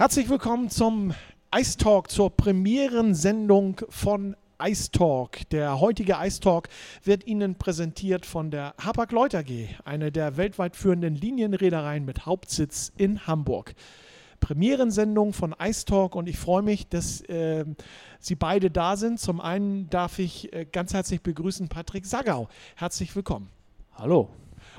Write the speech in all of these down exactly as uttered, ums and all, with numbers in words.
Herzlich willkommen zum Ice Talk, zur Premierensendung von Ice Talk. Der heutige Ice Talk wird Ihnen präsentiert von der Hapag-Lloyd A G, eine der weltweit führenden Linienreedereien mit Hauptsitz in Hamburg. Premierensendung von Ice Talk und ich freue mich, dass äh, Sie beide da sind. Zum einen darf ich äh, ganz herzlich begrüßen Patrick Saggau. Herzlich willkommen. Hallo.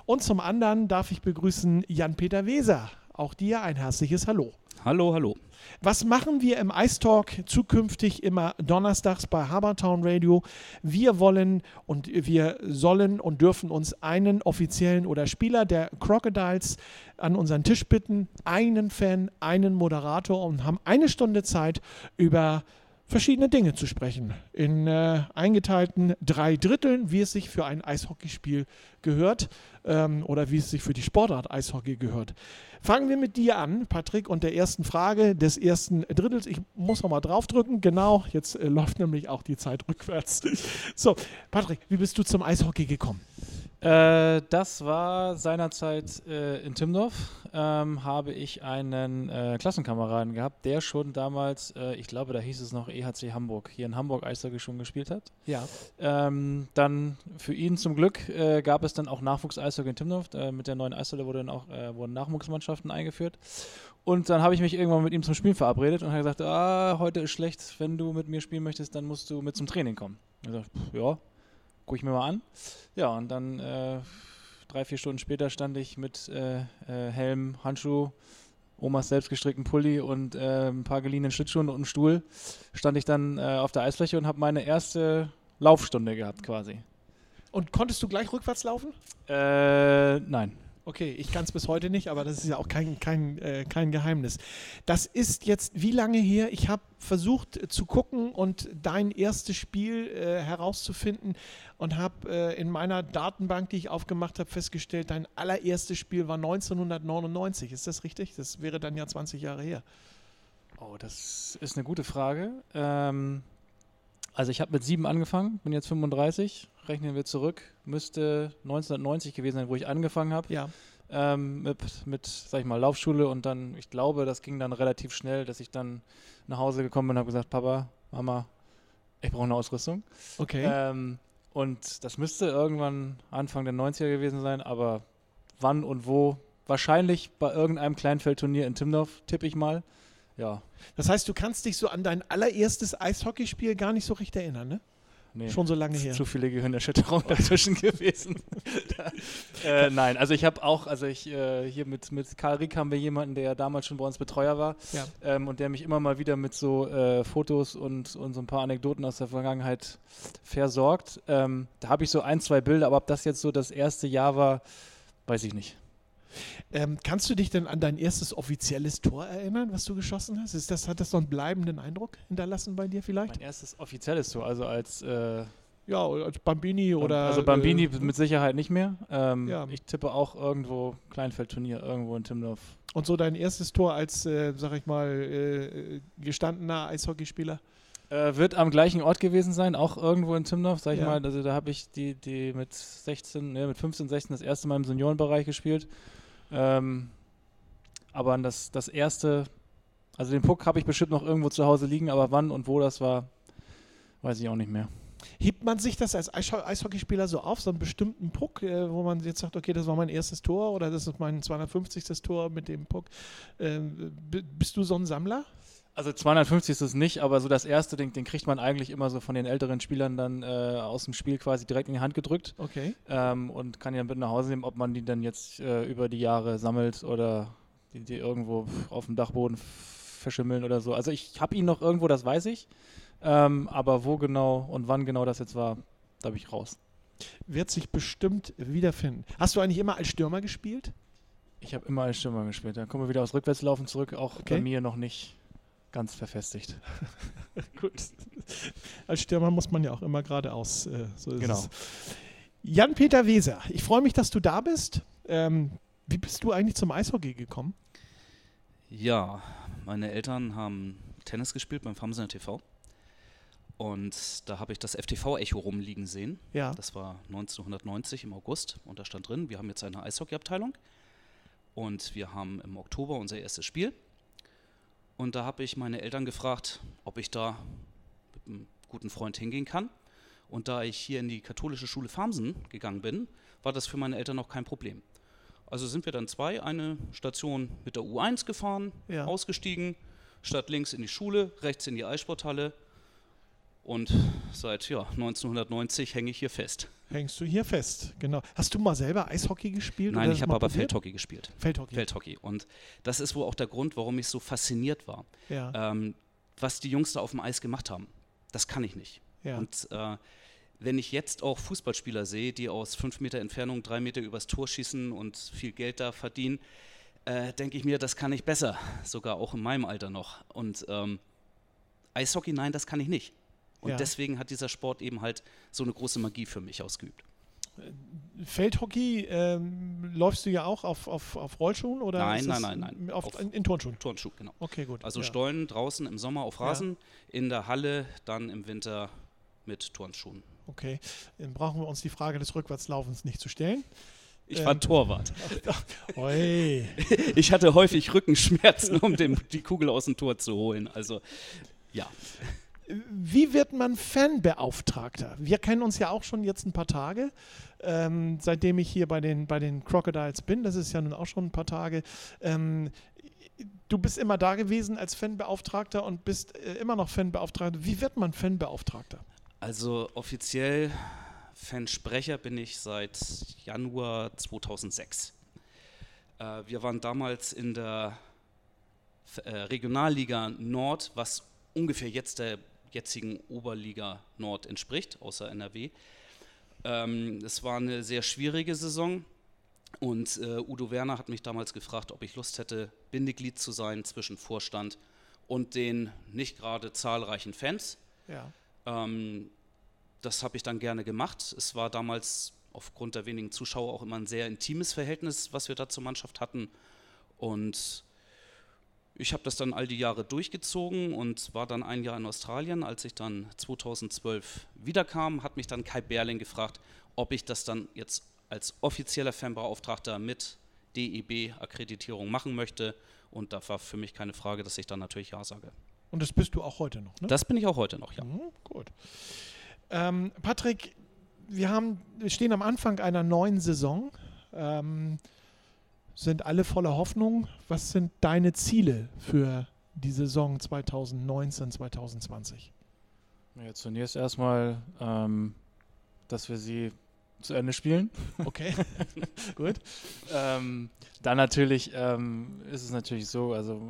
Und zum anderen darf ich begrüßen Jan-Peter Weser. Auch dir ein herzliches Hallo. Hallo, hallo. Was machen wir im Ice Talk zukünftig immer donnerstags bei Harbour Town Radio? Wir wollen und wir sollen und dürfen uns einen offiziellen oder Spieler der Crocodiles an unseren Tisch bitten, einen Fan, einen Moderator und haben eine Stunde Zeit, über verschiedene Dinge zu sprechen. In äh, eingeteilten drei Dritteln, wie es sich für ein Eishockeyspiel gehört ähm, oder wie es sich für die Sportart Eishockey gehört. Fangen wir mit dir an, Patrick, und der ersten Frage des ersten Drittels. Ich muss noch mal draufdrücken. Genau, jetzt äh, läuft nämlich auch die Zeit rückwärts. So, Patrick, wie bist du zum Eishockey gekommen? Äh, das war seinerzeit äh, in Timmendorf, ähm, habe ich einen äh, Klassenkameraden gehabt, der schon damals, äh, ich glaube da hieß es noch E H C Hamburg, hier in Hamburg Eishockey schon gespielt hat. Ja. Ähm, dann für ihn zum Glück äh, gab es dann auch Nachwuchs-Eishockey in Timmendorf, äh, mit der neuen Eishalle wurde dann auch, äh, wurden Nachwuchsmannschaften eingeführt. Und dann habe ich mich irgendwann mit ihm zum Spielen verabredet und habe gesagt, ah, heute ist schlecht, wenn du mit mir spielen möchtest, dann musst du mit zum Training kommen. Ich dachte, ja. Guck ich mir mal an. Ja, und dann äh, drei, vier Stunden später stand ich mit äh, äh, Helm, Handschuh, Omas selbstgestrickten Pulli und äh, ein paar geliehenen Schlittschuhen und einem Stuhl, stand ich dann äh, auf der Eisfläche und habe meine erste Laufstunde gehabt quasi. Und konntest du gleich rückwärts laufen? Äh, nein. Okay, ich kann es bis heute nicht, aber das ist ja auch kein, kein, äh, kein Geheimnis. Das ist jetzt wie lange her? Ich habe versucht zu gucken und dein erstes Spiel äh, herauszufinden und habe äh, in meiner Datenbank, die ich aufgemacht habe, festgestellt, dein allererstes Spiel war neunzehnhundertneunundneunzig. Ist das richtig? Das wäre dann ja zwanzig Jahre her. Oh, das ist eine gute Frage. Ähm, also ich habe mit sieben angefangen, bin jetzt fünfunddreißig. Rechnen wir zurück, müsste neunzehnhundertneunzig gewesen sein, wo ich angefangen habe. Ja. Ähm, mit, mit, sag ich mal, Laufschule und dann, ich glaube, das ging dann relativ schnell, dass ich dann nach Hause gekommen bin und habe gesagt, Papa, Mama, ich brauche eine Ausrüstung. Okay. Ähm, und das müsste irgendwann Anfang der neunziger gewesen sein, aber wann und wo? Wahrscheinlich bei irgendeinem Kleinfeldturnier in Timmendorf, tippe ich mal. Ja. Das heißt, du kannst dich so an dein allererstes Eishockeyspiel gar nicht so recht erinnern, ne? Nee, schon so lange her. Zu viele Gehirnerschütterungen dazwischen gewesen. äh, nein, also ich habe auch, also ich äh, hier mit, mit Karl Rieck haben wir jemanden, der ja damals schon bei uns Betreuer war, ja. ähm, und der mich immer mal wieder mit so äh, Fotos und, und so ein paar Anekdoten aus der Vergangenheit versorgt. Ähm, da habe ich so ein, zwei Bilder, aber ob das jetzt so das erste Jahr war, weiß ich nicht. Ähm, kannst du dich denn an dein erstes offizielles Tor erinnern, was du geschossen hast? Ist das, hat das so einen bleibenden Eindruck hinterlassen bei dir vielleicht? Mein erstes offizielles Tor, also als äh, ja, als Bambini oder... Also Bambini äh, mit Sicherheit nicht mehr. Ähm, ja. Ich tippe auch irgendwo Kleinfeldturnier, irgendwo in Timmendorf. Und so dein erstes Tor als, äh, sag ich mal, äh, gestandener Eishockeyspieler? Äh, wird am gleichen Ort gewesen sein, auch irgendwo in Timmendorf, sag ich ja. mal. Also da habe ich die, die mit sechzehn, ne, mit fünfzehn, sechzehn das erste Mal im Seniorenbereich gespielt. Ähm, aber das, das erste, also den Puck habe ich bestimmt noch irgendwo zu Hause liegen, aber wann und wo das war, weiß ich auch nicht mehr. Hebt man sich das als Eishockeyspieler so auf, so einen bestimmten Puck, äh, wo man jetzt sagt, okay, das war mein erstes Tor oder das ist mein zweihundertfünfzigste Tor mit dem Puck. Ähm, b- bist du so ein Sammler? Also zweihundertfünfzig ist es nicht, aber so das erste, den, den kriegt man eigentlich immer so von den älteren Spielern dann äh, aus dem Spiel quasi direkt in die Hand gedrückt. Okay. Ähm, und kann die dann mit nach Hause nehmen, ob man die dann jetzt äh, über die Jahre sammelt oder die, die irgendwo auf dem Dachboden verschimmeln oder so. Also ich habe ihn noch irgendwo, das weiß ich, ähm, aber wo genau und wann genau das jetzt war, da bin ich raus. Wird sich bestimmt wiederfinden. Hast du eigentlich immer als Stürmer gespielt? Ich habe immer als Stürmer gespielt. Dann kommen wir wieder aus Rückwärtslaufen zurück, auch okay. Bei mir noch nicht. Ganz verfestigt. Gut. Als Stürmer muss man ja auch immer geradeaus. Äh, so ist genau. Es. Jan-Peter Weser, ich freue mich, dass du da bist. Ähm, wie bist du eigentlich zum Eishockey gekommen? Ja, meine Eltern haben Tennis gespielt beim Farmsener T V. Und da habe ich das F T V-Echo rumliegen sehen. Ja. Das war neunzehnhundertneunzig im August. Und da stand drin, wir haben jetzt eine Eishockey-Abteilung. Und wir haben im Oktober unser erstes Spiel. Und da habe ich meine Eltern gefragt, ob ich da mit einem guten Freund hingehen kann. Und da ich hier in die katholische Schule Farmsen gegangen bin, war das für meine Eltern noch kein Problem. Also sind wir dann zwei, eine Station mit der U eins gefahren, ja. ausgestiegen, statt links in die Schule, rechts in die Eissporthalle. Und seit ja, neunzehnhundertneunzig hänge ich hier fest. Hängst du hier fest, genau. Hast du mal selber Eishockey gespielt? Nein, ich habe aber probiert? Feldhockey gespielt. Feldhockey. Feldhockey. Und das ist wohl auch der Grund, warum ich so fasziniert war. Ja. Ähm, was die Jungs da auf dem Eis gemacht haben, das kann ich nicht. Ja. Und äh, wenn ich jetzt auch Fußballspieler sehe, die aus fünf Meter Entfernung drei Meter übers Tor schießen und viel Geld da verdienen, äh, denke ich mir, das kann ich besser. Sogar auch in meinem Alter noch. Und ähm, Eishockey, nein, das kann ich nicht. Und ja. deswegen hat dieser Sport eben halt so eine große Magie für mich ausgeübt. Feldhockey, ähm, läufst du ja auch auf, auf, auf Rollschuhen? Oder nein, nein, nein, nein. Auf, auf, in, in Turnschuhen? Turnschuhen, genau. Okay, gut. Also ja. Stollen draußen im Sommer auf Rasen, ja. in der Halle, dann im Winter mit Turnschuhen. Okay, dann brauchen wir uns die Frage des Rückwärtslaufens nicht zu stellen. Ich war ähm, Torwart. Oi. Ich hatte häufig Rückenschmerzen, um den, die Kugel aus dem Tor zu holen. Also, ja. Wie wird man Fanbeauftragter? Wir kennen uns ja auch schon jetzt ein paar Tage, ähm, seitdem ich hier bei den, bei den Crocodiles bin. Das ist ja nun auch schon ein paar Tage. Ähm, du bist immer da gewesen als Fanbeauftragter und bist äh, immer noch Fanbeauftragter. Wie wird man Fanbeauftragter? Also offiziell Fansprecher bin ich seit Januar zweitausendsechs. Äh, wir waren damals in der äh, Regionalliga Nord, was ungefähr jetzt der jetzigen Oberliga Nord entspricht, außer N R W. Ähm, es war eine sehr schwierige Saison und äh, Udo Werner hat mich damals gefragt, ob ich Lust hätte, Bindeglied zu sein zwischen Vorstand und den nicht gerade zahlreichen Fans. Ja. Ähm, das habe ich dann gerne gemacht. Es war damals aufgrund der wenigen Zuschauer auch immer ein sehr intimes Verhältnis, was wir da zur Mannschaft hatten. Und ich habe das dann all die Jahre durchgezogen und war dann ein Jahr in Australien. Als ich dann zweitausendzwölf wiederkam, hat mich dann Kai Berling gefragt, ob ich das dann jetzt als offizieller Fanbeauftragter mit D E B-Akkreditierung machen möchte. Und da war für mich keine Frage, dass ich dann natürlich Ja sage. Und das bist du auch heute noch, ne? Das bin ich auch heute noch, ja. Mhm, gut. Ähm, Patrick, wir, haben, wir stehen am Anfang einer neuen Saison. Ähm, Sind alle voller Hoffnung. Was sind deine Ziele für die Saison zweitausendneunzehn, zweitausendzwanzig? Ja, zunächst erstmal, ähm, dass wir sie zu Ende spielen. Okay, gut. Ähm, dann natürlich ähm, ist es natürlich so, also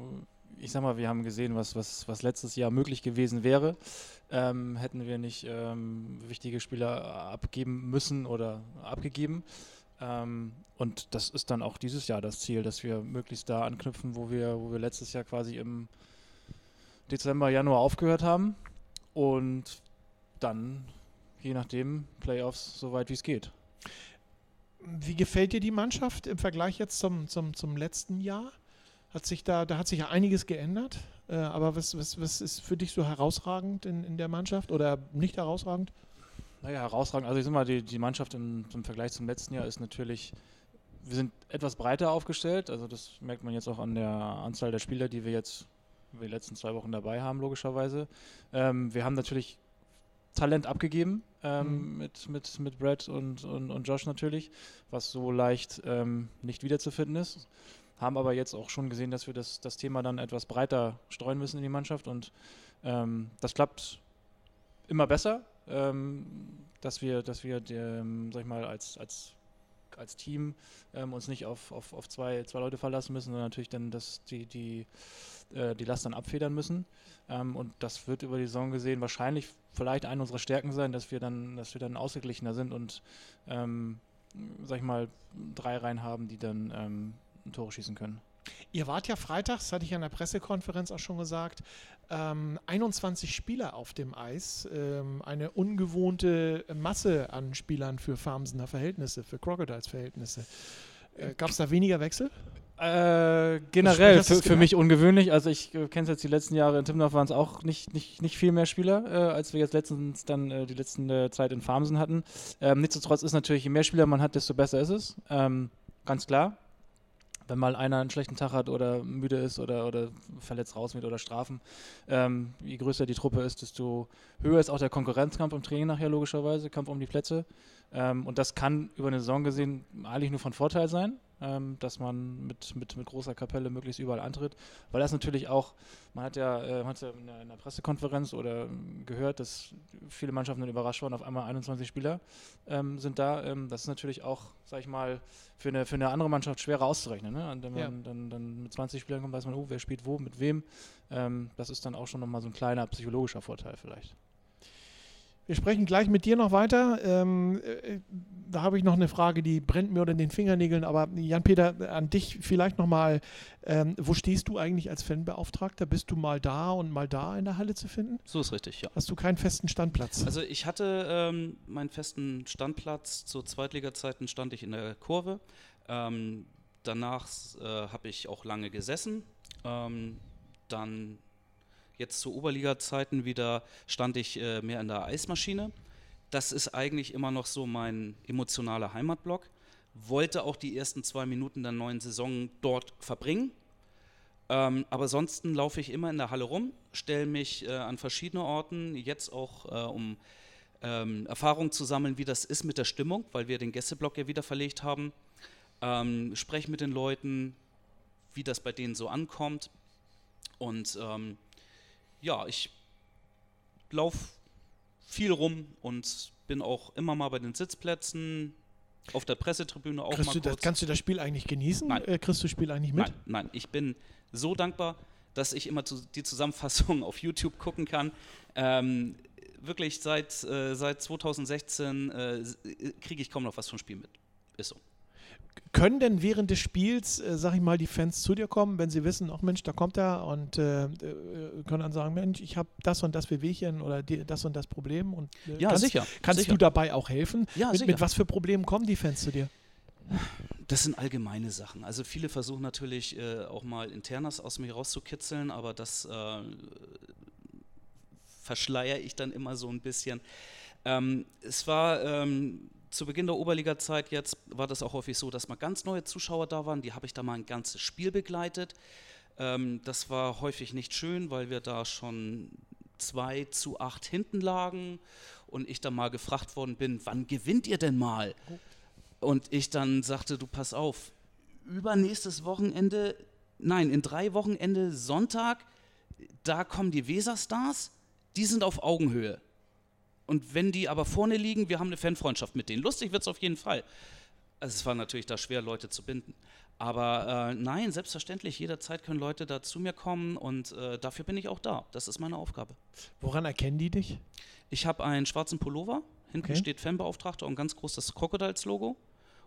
ich sag mal, wir haben gesehen, was, was, was letztes Jahr möglich gewesen wäre. Ähm, hätten wir nicht ähm, wichtige Spieler abgeben müssen oder abgegeben. Und das ist dann auch dieses Jahr das Ziel, dass wir möglichst da anknüpfen, wo wir, wo wir letztes Jahr quasi im Dezember, Januar aufgehört haben und dann, je nachdem, Playoffs so weit wie es geht. Wie gefällt dir die Mannschaft im Vergleich jetzt zum, zum, zum letzten Jahr? Hat sich da, da hat sich ja einiges geändert, aber was, was, was ist für dich so herausragend in, in der Mannschaft oder nicht herausragend? Naja, herausragend. Also ich sag mal, die, die Mannschaft im, im Vergleich zum letzten Jahr ist natürlich, wir sind etwas breiter aufgestellt. Also das merkt man jetzt auch an der Anzahl der Spieler, die wir jetzt die letzten zwei Wochen dabei haben, logischerweise. Ähm, wir haben natürlich Talent abgegeben ähm, mhm. mit, mit, mit Brett und, und, und Josh natürlich, was so leicht ähm, nicht wiederzufinden ist. Haben aber jetzt auch schon gesehen, dass wir das, das Thema dann etwas breiter streuen müssen in die Mannschaft. Und ähm, das klappt immer besser. Ähm, dass wir, dass wir dem, sag ich mal, als, als, als Team ähm, uns nicht auf, auf, auf zwei, zwei Leute verlassen müssen, sondern natürlich dann, dass die, die, äh, die Last dann abfedern müssen. Ähm, und das wird über die Saison gesehen wahrscheinlich vielleicht eine unserer Stärken sein, dass wir dann, dass wir dann ausgeglichener sind und ähm, sag ich mal, drei Reihen haben, die dann ähm, Tore schießen können. Ihr wart ja freitags, das hatte ich an der Pressekonferenz auch schon gesagt, ähm, einundzwanzig Spieler auf dem Eis, ähm, eine ungewohnte Masse an Spielern für Farmsener Verhältnisse, für Crocodiles-Verhältnisse. Äh, Gab es da weniger Wechsel? Äh, generell, für, für mich ungewöhnlich. Also ich äh, kenne es jetzt die letzten Jahre, in Timmendorf waren es auch nicht, nicht, nicht viel mehr Spieler, äh, als wir jetzt letztens dann äh, die letzten äh, Zeit in Farmsen hatten. Ähm, nichtsdestotrotz ist natürlich, je mehr Spieler man hat, desto besser ist es, ähm, ganz klar. wenn mal einer einen schlechten Tag hat oder müde ist oder, oder verletzt raus mit oder Strafen, ähm, je größer die Truppe ist, desto höher ist auch der Konkurrenzkampf im Training nachher logischerweise, Kampf um die Plätze. Ähm, und das kann über eine Saison gesehen eigentlich nur von Vorteil sein, ähm, dass man mit, mit, mit großer Kapelle möglichst überall antritt, weil das natürlich auch, man hat ja, äh, man hat ja in der, in der Pressekonferenz oder gehört, dass viele Mannschaften dann überrascht waren, auf einmal einundzwanzig Spieler ähm, sind da. Ähm, das ist natürlich auch, sag ich mal, für eine, für eine andere Mannschaft schwerer auszurechnen. Ne? Und wenn man ja. dann, dann mit zwanzig Spielern kommt, weiß man, oh, wer spielt wo, mit wem. Ähm, das ist dann auch schon nochmal so ein kleiner psychologischer Vorteil vielleicht. Wir sprechen gleich mit dir noch weiter. Ähm, äh, da habe ich noch eine Frage, die brennt mir unter den Fingernägeln. Aber Jan-Peter, an dich vielleicht nochmal. Ähm, wo stehst du eigentlich als Fanbeauftragter? Bist du mal da und mal da in der Halle zu finden? So ist richtig, ja. Hast du keinen festen Standplatz? Also ich hatte ähm, meinen festen Standplatz. Zu Zweitliga-Zeiten stand ich in der Kurve. Ähm, danach äh, habe ich auch lange gesessen. Ähm, dann... Jetzt zu Oberliga-Zeiten wieder stand ich äh, mehr in der Eismaschine. Das ist eigentlich immer noch so mein emotionaler Heimatblock. Wollte auch die ersten zwei Minuten der neuen Saison dort verbringen. Ähm, aber ansonsten laufe ich immer in der Halle rum, stelle mich äh, an verschiedene Orten, jetzt auch äh, um ähm, Erfahrung zu sammeln, wie das ist mit der Stimmung, weil wir den Gästeblock ja wieder verlegt haben. Ähm, spreche mit den Leuten, wie das bei denen so ankommt. Und ähm, ja, ich laufe viel rum und bin auch immer mal bei den Sitzplätzen, auf der Pressetribüne auch mal kurz. Kannst du das Spiel eigentlich genießen? Nein. Äh, kriegst du das Spiel eigentlich mit? Nein, nein, ich bin so dankbar, dass ich immer zu, die Zusammenfassung auf YouTube gucken kann. Ähm, wirklich seit, äh, seit zweitausendsechzehn äh, kriege ich kaum noch was vom Spiel mit. Ist so. Können denn während des Spiels, äh, sag ich mal, die Fans zu dir kommen, wenn sie wissen, ach Mensch, da kommt er, und äh, können dann sagen, Mensch, ich habe das und das Bewegchen oder die, das und das Problem. Und, äh, ja, kannst, sicher. Kannst sicher. du dabei auch helfen? Ja, mit, mit was für Problemen kommen die Fans zu dir? Das sind allgemeine Sachen. Also viele versuchen natürlich äh, auch mal Internas aus mir rauszukitzeln, aber das äh, verschleiere ich dann immer so ein bisschen. Ähm, es war... Ähm, Zu Beginn der Oberliga-Zeit jetzt war das auch häufig so, dass mal ganz neue Zuschauer da waren. Die habe ich da mal ein ganzes Spiel begleitet. Ähm, das war häufig nicht schön, weil wir da schon zwei zu acht hinten lagen und ich dann mal gefragt worden bin, wann gewinnt ihr denn mal? Und ich dann sagte, du pass auf, übernächstes Wochenende, nein, in drei Wochenende Sonntag, da kommen die Weser-Stars, die sind auf Augenhöhe. Und wenn die aber vorne liegen, wir haben eine Fanfreundschaft mit denen. Lustig wird es auf jeden Fall. Also es war natürlich da schwer, Leute zu binden. Aber äh, nein, selbstverständlich, jederzeit können Leute da zu mir kommen und äh, dafür bin ich auch da. Das ist meine Aufgabe. Woran erkennen die dich? Ich habe einen schwarzen Pullover. Hinten okay. steht Fanbeauftragter und ganz groß das Crocodiles-Logo.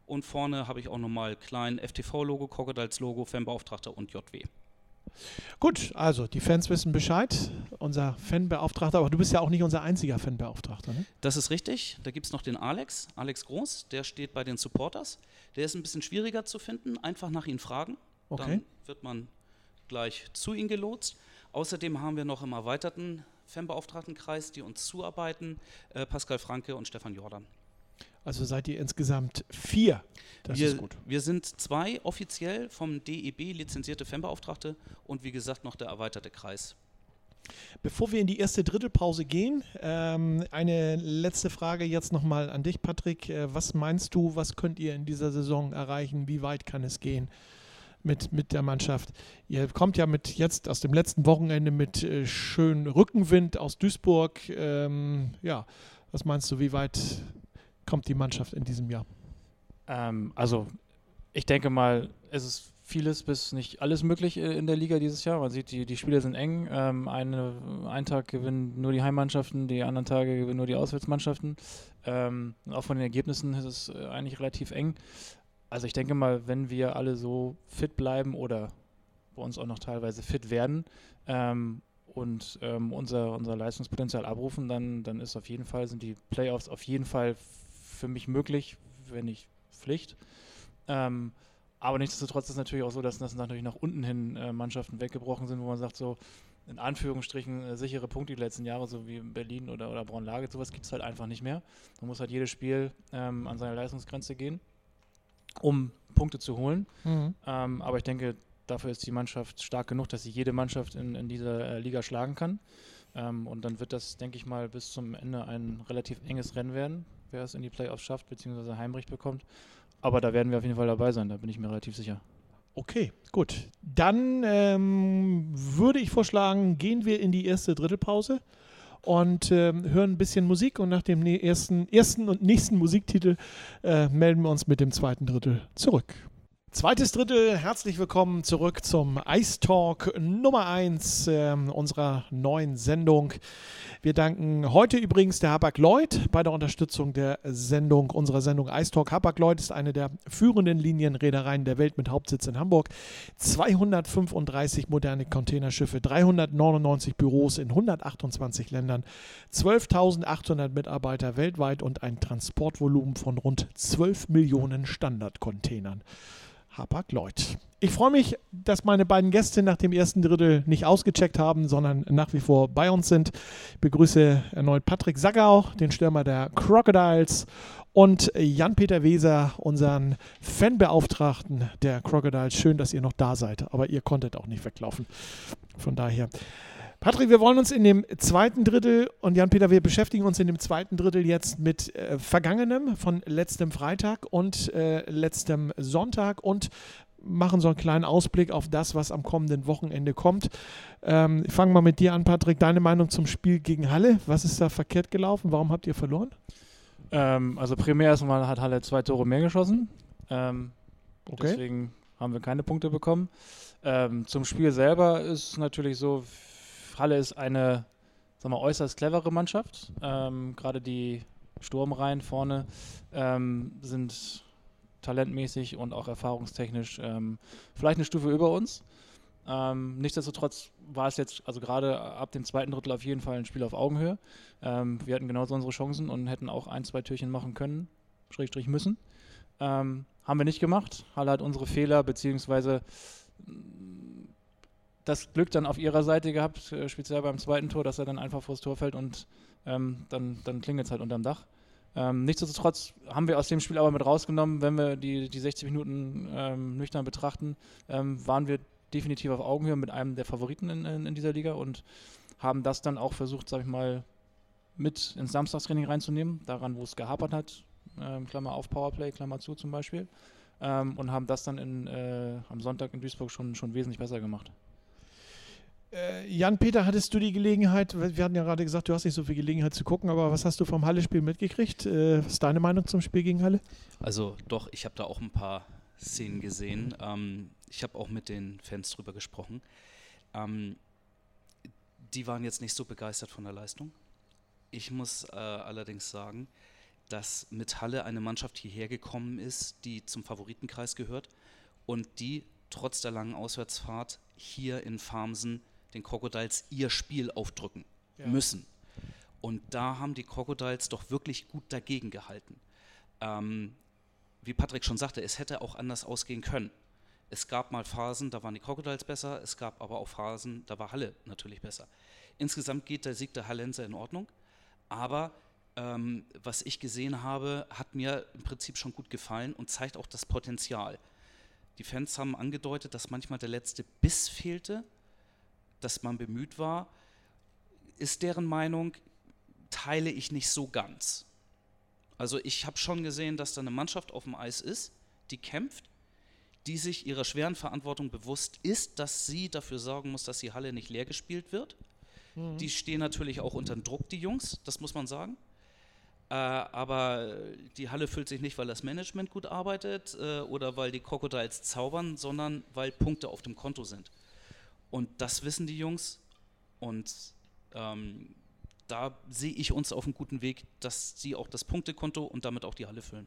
Und vorne habe ich auch nochmal klein F T V-Logo, Crocodiles-Logo, Fanbeauftragter und J W. Gut, also die Fans wissen Bescheid, unser Fanbeauftragter, aber du bist ja auch nicht unser einziger Fanbeauftragter, ne? Das ist richtig, da gibt es noch den Alex, Alex Groß, der steht bei den Supporters, der ist ein bisschen schwieriger zu finden, einfach nach ihm fragen, okay. Dann wird man gleich zu ihm gelotst. Außerdem haben wir noch im erweiterten Fanbeauftragtenkreis, die uns zuarbeiten, äh, Pascal Franke und Stefan Jordan. Also seid ihr insgesamt vier. Das wir, ist gut. Wir sind zwei offiziell vom D E B lizenzierte Fanbeauftragte und wie gesagt noch der erweiterte Kreis. Bevor wir in die erste Drittelpause gehen, ähm, eine letzte Frage jetzt nochmal an dich, Patrick. Was meinst du, was könnt ihr in dieser Saison erreichen? Wie weit kann es gehen mit, mit der Mannschaft? Ihr kommt ja mit jetzt aus dem letzten Wochenende mit äh, schönem Rückenwind aus Duisburg. Ähm, ja, was meinst du, wie weit kommt die Mannschaft in diesem Jahr? Ähm, also ich denke mal, es ist vieles bis nicht alles möglich in der Liga dieses Jahr. Man sieht, die, die Spiele sind eng. Ähm, eine, einen Tag gewinnen nur die Heimmannschaften, die anderen Tage gewinnen nur die Auswärtsmannschaften. Ähm, auch von den Ergebnissen ist es eigentlich relativ eng. Also ich denke mal, wenn wir alle so fit bleiben oder bei uns auch noch teilweise fit werden ähm, und ähm, unser, unser Leistungspotenzial abrufen, dann, dann ist auf jeden Fall, sind die Playoffs auf jeden Fall für mich möglich, wenn nicht Pflicht. Ähm, aber nichtsdestotrotz ist es natürlich auch so, dass das natürlich nach unten hin äh, Mannschaften weggebrochen sind, wo man sagt, so in Anführungsstrichen äh, sichere Punkte die letzten Jahre, so wie Berlin oder, oder Braunlage, sowas gibt es halt einfach nicht mehr. Man muss halt jedes Spiel ähm, an seine Leistungsgrenze gehen. um Punkte zu holen. Mhm. Ähm, aber ich denke, dafür ist die Mannschaft stark genug, dass sie jede Mannschaft in, in dieser äh, Liga schlagen kann. Ähm, und dann wird das, denke ich mal, bis zum Ende ein relativ enges Rennen werden, wer es in die Playoffs schafft, beziehungsweise Heimrecht bekommt. Aber da werden wir auf jeden Fall dabei sein, da bin ich mir relativ sicher. Okay, gut. Dann ähm, würde ich vorschlagen, gehen wir in die erste Drittelpause und ähm, hören ein bisschen Musik. Und nach dem ersten, ersten und nächsten Musiktitel äh, melden wir uns mit dem zweiten Drittel zurück. Zweites Drittel, herzlich willkommen zurück zum Ice Talk Nummer eins äh, unserer neuen Sendung. Wir danken heute übrigens der Hapag-Lloyd bei der Unterstützung der Sendung, unserer Sendung Ice Talk. Hapag-Lloyd ist eine der führenden Linienreedereien der Welt mit Hauptsitz in Hamburg. zweihundertfünfunddreißig moderne Containerschiffe, dreihundertneunundneunzig Büros in hundertachtundzwanzig Ländern, zwölftausendachthundert Mitarbeiter weltweit und ein Transportvolumen von rund zwölf Millionen Standardcontainern. Hapag-Lloyd. Ich freue mich, dass meine beiden Gäste nach dem ersten Drittel nicht ausgecheckt haben, sondern nach wie vor bei uns sind. Ich begrüße erneut Patrick Saggau, den Stürmer der Crocodiles, und Jan-Peter Weser, unseren Fanbeauftragten der Crocodiles. Schön, dass ihr noch da seid, aber ihr konntet auch nicht weglaufen. Von daher... Patrick, wir wollen uns in dem zweiten Drittel, und Jan-Peter, wir beschäftigen uns in dem zweiten Drittel jetzt mit äh, Vergangenem von letztem Freitag und äh, letztem Sonntag und machen so einen kleinen Ausblick auf das, was am kommenden Wochenende kommt. Ähm, ich fange mal mit dir an, Patrick. Deine Meinung zum Spiel gegen Halle? Was ist da verkehrt gelaufen? Warum habt ihr verloren? Ähm, also primär erstmal hat Halle zwei Tore mehr geschossen. Ähm, okay. Deswegen haben wir keine Punkte bekommen. Ähm, zum Spiel selber ist es natürlich so... Halle ist eine, sag mal, äußerst clevere Mannschaft. Ähm, gerade die Sturmreihen vorne ähm, sind talentmäßig und auch erfahrungstechnisch ähm, vielleicht eine Stufe über uns. Ähm, nichtsdestotrotz war es jetzt, also gerade ab dem zweiten Drittel auf jeden Fall ein Spiel auf Augenhöhe. Ähm, wir hatten genauso unsere Chancen und hätten auch ein, zwei Türchen machen können, Schrägstrich müssen. Ähm, haben wir nicht gemacht. Halle hat unsere Fehler, beziehungsweise das Glück dann auf ihrer Seite gehabt, äh, speziell beim zweiten Tor, dass er dann einfach vors Tor fällt und ähm, dann, dann klingelt es halt unterm Dach. Ähm, nichtsdestotrotz haben wir aus dem Spiel aber mit rausgenommen, wenn wir die, die sechzig Minuten ähm, nüchtern betrachten, ähm, waren wir definitiv auf Augenhöhe mit einem der Favoriten in, in, in dieser Liga und haben das dann auch versucht, sag ich mal, mit ins Samstagstraining reinzunehmen, daran, wo es gehapert hat, ähm, Klammer auf Powerplay, Klammer zu zum Beispiel, ähm, und haben das dann in, äh, am Sonntag in Duisburg schon, schon wesentlich besser gemacht. Jan-Peter, hattest du die Gelegenheit, wir hatten ja gerade gesagt, du hast nicht so viel Gelegenheit zu gucken, aber was hast du vom Halle-Spiel mitgekriegt? Was ist deine Meinung zum Spiel gegen Halle? Also doch, ich habe da auch ein paar Szenen gesehen. Ähm, ich habe auch mit den Fans drüber gesprochen. Ähm, die waren jetzt nicht so begeistert von der Leistung. Ich muss äh, allerdings sagen, dass mit Halle eine Mannschaft hierher gekommen ist, die zum Favoritenkreis gehört und die trotz der langen Auswärtsfahrt hier in Farmsen den Crocodiles ihr Spiel aufdrücken ja. müssen. Und da haben die Crocodiles doch wirklich gut dagegen gehalten. Ähm, wie Patrick schon sagte, es hätte auch anders ausgehen können. Es gab mal Phasen, da waren die Crocodiles besser, es gab aber auch Phasen, da war Halle natürlich besser. Insgesamt geht der Sieg der Hallenser in Ordnung, aber ähm, was ich gesehen habe, hat mir im Prinzip schon gut gefallen und zeigt auch das Potenzial. Die Fans haben angedeutet, dass manchmal der letzte Biss fehlte, dass man bemüht war. Ist deren Meinung, teile ich nicht so ganz. Also ich habe schon gesehen, dass da eine Mannschaft auf dem Eis ist, die kämpft, die sich ihrer schweren Verantwortung bewusst ist, dass sie dafür sorgen muss, dass die Halle nicht leer gespielt wird. Mhm. Die stehen natürlich auch unter Druck, die Jungs, das muss man sagen. Äh, aber die Halle füllt sich nicht, weil das Management gut arbeitet äh, oder weil die Crocodiles zaubern, sondern weil Punkte auf dem Konto sind. Und das wissen die Jungs und ähm, da sehe ich uns auf einem guten Weg, dass sie auch das Punktekonto und damit auch die Halle füllen.